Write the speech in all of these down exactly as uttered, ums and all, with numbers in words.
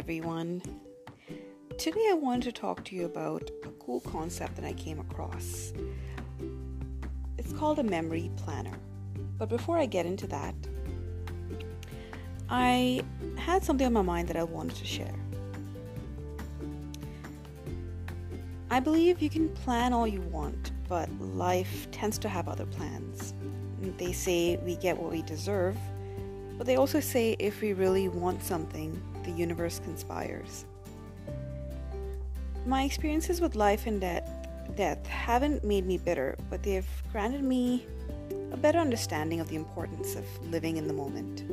everyone. Today I wanted to talk to you about a cool concept that I came across. It's called a memory planner. But before I get into that, I had something on my mind that I wanted to share. I believe you can plan all you want, but life tends to have other plans. They say we get what we deserve, but they also say if we really want something, the universe conspires. My experiences with life and death, death haven't made me bitter, but they've granted me a better understanding of the importance of living in the moment.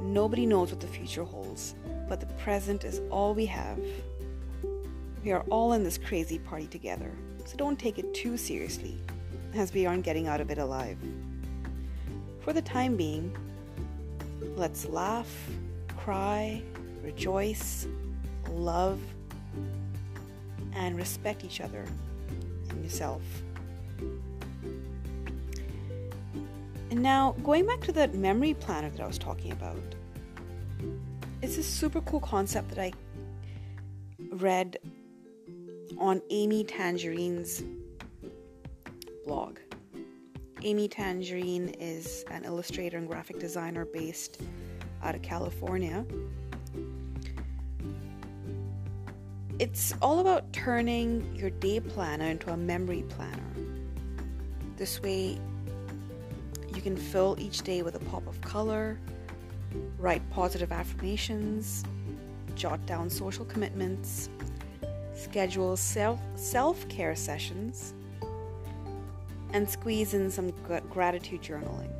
Nobody knows what the future holds, but the present is all we have. We are all in this crazy party together, so don't take it too seriously, as we aren't getting out of it alive. For the time being, let's laugh, cry, rejoice, love, and respect each other and yourself. And now, going back to that memory planner that I was talking about, it's a super cool concept that I read on Amy Tangerine's blog. Amy Tangerine is an illustrator and graphic designer based out of California. It's all about turning your day planner into a memory planner. This way, you can fill each day with a pop of color, write positive affirmations, jot down social commitments, schedule self, self-care sessions, and squeeze in some gratitude journaling.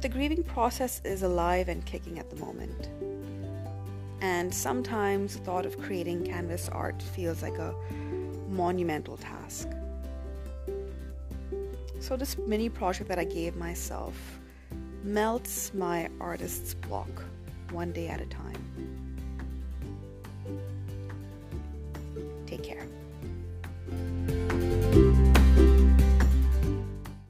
The grieving process is alive and kicking at the moment. And sometimes the thought of creating canvas art feels like a monumental task. So this mini project that I gave myself melts my artist's block one day at a time. Take care.